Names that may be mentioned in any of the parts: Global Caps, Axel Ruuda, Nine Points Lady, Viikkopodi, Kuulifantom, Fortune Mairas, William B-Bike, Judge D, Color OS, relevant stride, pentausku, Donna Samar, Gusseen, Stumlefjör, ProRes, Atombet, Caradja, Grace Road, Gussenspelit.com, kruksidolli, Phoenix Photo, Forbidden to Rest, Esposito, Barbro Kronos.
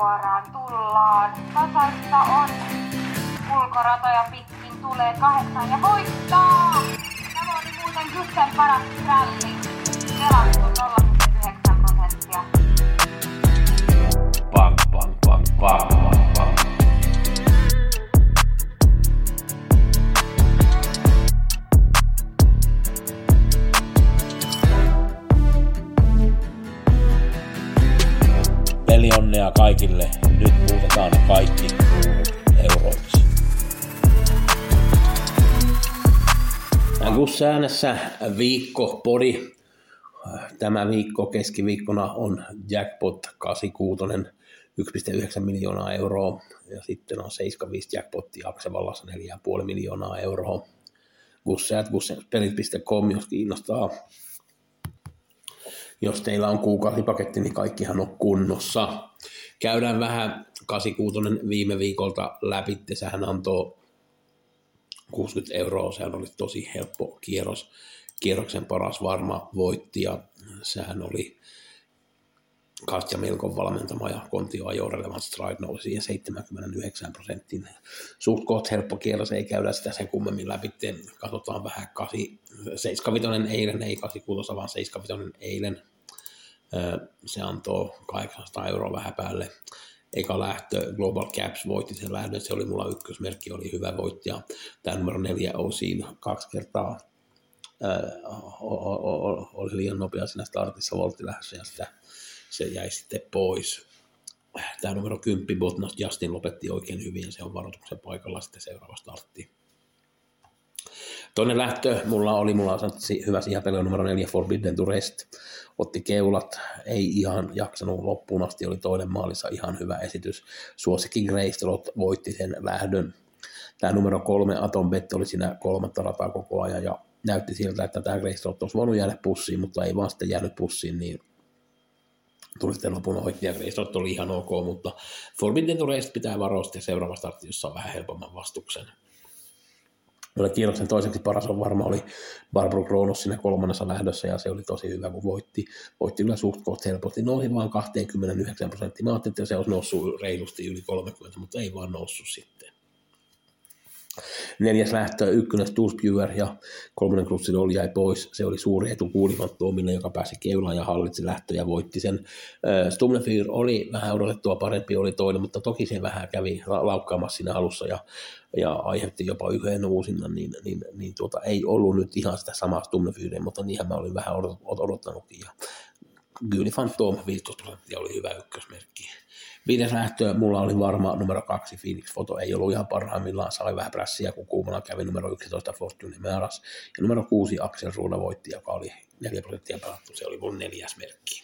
suoraan tullaan. Tasaista on. Ulkoratoja pitkin tulee 8 ja voittaa! Tämä oli muuten Gussen paras ralli. Pelattu 0,9%. Bang, bang, bang, bang, bang, bang. Peli onnea kaikille. Nyt muutetaan kaikki kruunut euroiksi. Gusse äänessä Viikkopodi. Tämä viikko keskiviikkona on jackpot 86, 1,9 miljoonaa euroa. Ja sitten on 75 jackpotti Aksevallassa 4,5 miljoonaa euroa. Gussenspelit.com, jos kiinnostaa. Jos teillä on kuukausipaketti, niin kaikkihan on kunnossa. Käydään vähän 86 viime viikolta läpi. Sehän antoi 60 euroa. Sehän oli tosi helppo kierros. Kierroksen paras varma voitti. Ja sehän oli Caradja Melkon valmentama ja kontioajo relevant stride nousi siihen 79%. Suht koht helppo kierros, ei käydä sitä sen kummemmin läpi. Katsotaan vähän 75 eilen, ei 86 vaan 75 eilen. Se antoi 800 euroa vähän päälle. Eka lähtö, Global Caps voitti sen lähdön, se oli mulla ykkösmerkki, oli hyvä voittaja. Tämä numero 4 siinä 2 kertaa. Oli liian nopea siinä startissa, voltti lähdössä ja se jäi sitten pois. Tämä numero 10, Botnas Justin lopetti oikein hyvin ja se on varoituksen paikalla sitten seuraava startti. Toinen lähtö mulla on hyvä sihapelejä numero 4, Forbidden to Rest. Otti keulat, ei ihan jaksanut loppuun asti, oli toinen maalissa ihan hyvä esitys. Suosikki Grace Road voitti sen lähdön. Tämä numero 3, Atombet oli siinä 3. rataa koko ajan ja näytti siltä, että tämä Grace Road olisi voinut jäädä pussiin, mutta ei vaan sitten jäänyt pussiin, niin tuli sitten lopun oikein, ja Grace Road oli ihan ok, mutta Forbidden to Rest pitää varoa sitten seuraava startti, jossa on vähän helpomman vastuksen. Kierroksen toiseksi paras on varma oli Barbro Kronos siinä 3. lähdössä ja se oli tosi hyvä, kun voitti kyllä suht koht helposti. Nousi vaan 29%. Mä ajattelin, että se olisi noussut reilusti yli 30, mutta ei vaan noussut sitten. 4. lähtö, 1. Stumlefjör ja 3. kruksidolli jäi pois. Se oli suuri etu Kuulifantomille, joka pääsi keulaan ja hallitsi lähtöä ja voitti sen. Stumlefjör oli vähän odotettua parempi, oli toinen, mutta toki se vähän kävi laukkaamassa siinä alussa ja aiheutti jopa yhden uusinnan, niin ei ollut nyt ihan sitä samaa Stumlefjöriä, mutta niinhän mä olin vähän odottanutkin. Kuulifantom 15% oli hyvä ykkösmerkki. 5. lähtö mulla oli varma numero 2, Phoenix Photo ei ollut ihan parhaimmillaan, sai vähän prässiä, kun kuumana kävi numero 11, Fortune Mairas, ja numero 6, Axel Ruuda voitti, joka oli 4% pelattu, se oli mun 4. merkki.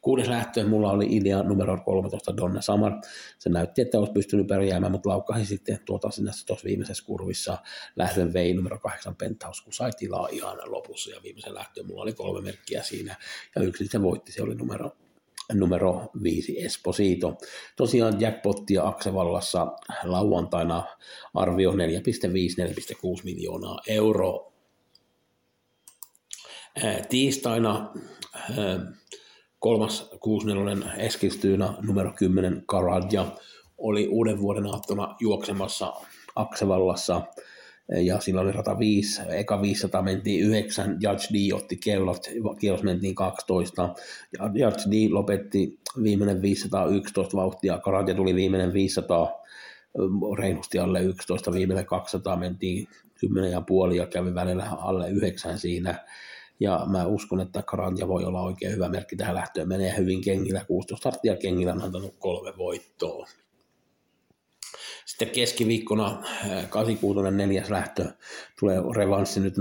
6. lähtö mulla oli idea numero 13, Donna Samar, se näytti, että olisi pystynyt pärjäämään, mutta laukkasi sitten tuossa viimeisessä kurvissa, lähdön vei numero 8, pentausku, sai tilaa ihan lopussa, ja viimeisen lähtöön mulla oli 3 merkkiä siinä, ja yksi se voitti, se oli numero 5, Esposito. Tosiaan jackpottia Aksevallassa lauantaina arvio 4,5-4,6 miljoonaa euroa. Tiistaina 3.64 eskistyynä numero 10 Caradja oli uuden vuoden aattona juoksemassa Aksevallassa ja sillä oli rata 5, eka 500 mentiin 9, Judge D otti keulat, kierros mentiin 12, ja Judge D lopetti viimeinen 511 vauhtia, Caradja tuli viimeinen 500, reilusti alle 11, viimeinen 200 mentiin 10,5 ja kävi välillä alle 9 siinä, ja mä uskon, että Caradja voi olla oikein hyvä merkki tähän lähtöön, menee hyvin kengillä, 16 starttia kengillä on antanut 3 voittoa. Sitten keskiviikkona 86 4. lähtö tulee revanssi nyt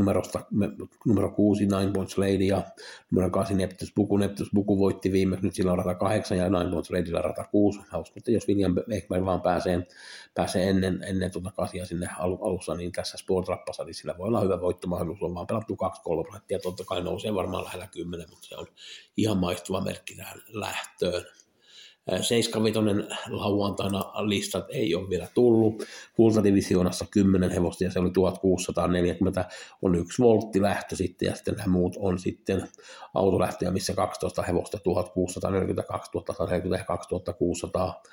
numero 6 Nine Points Lady ja numero 8 Neptys Buku. Neptys Buku voitti viimeksi, nyt sillä on rata 8 ja Nine Points Ladylla rata 6. Mä uskon, että jos William B-Bike vaan pääsee ennen 8 sinne alussa, niin tässä Sportrappassa, niin sillä voi olla hyvä voittomahdollisuus. On vaan pelattu 2-3%, totta kai nousee varmaan lähellä 10, mutta se on ihan maistuva merkki tähän lähtöön. 7-vitonen lauantaina listat ei ole vielä tullut. Kultadivisioonassa 10 hevosta ja se oli 1640 on yksi volttilähtö sitten ja sitten nämä muut on sitten autolähtöjä, missä 12 hevosta 1642, 1140 ja 2600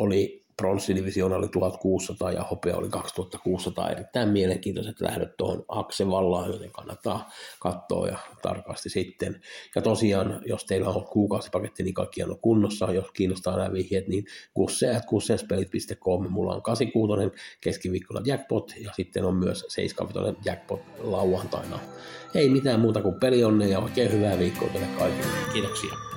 oli pronssidivisioona oli 1600 ja hopea oli 2600. Erittäin mielenkiintoiset lähdöt tuohon Aksevallaan, joten kannattaa katsoa ja tarkasti sitten. Ja tosiaan, jos teillä on kuukausipaketti, niin kaikki on kunnossa. Jos kiinnostaa nämä vihjeet, niin Gussenspelit.com. Mulla on 86 keskiviikkona jackpot ja sitten on myös 75 jackpot lauantaina. Ei mitään muuta kuin pelionnea ja oikein hyvää viikkoa teille kaikille. Kiitoksia.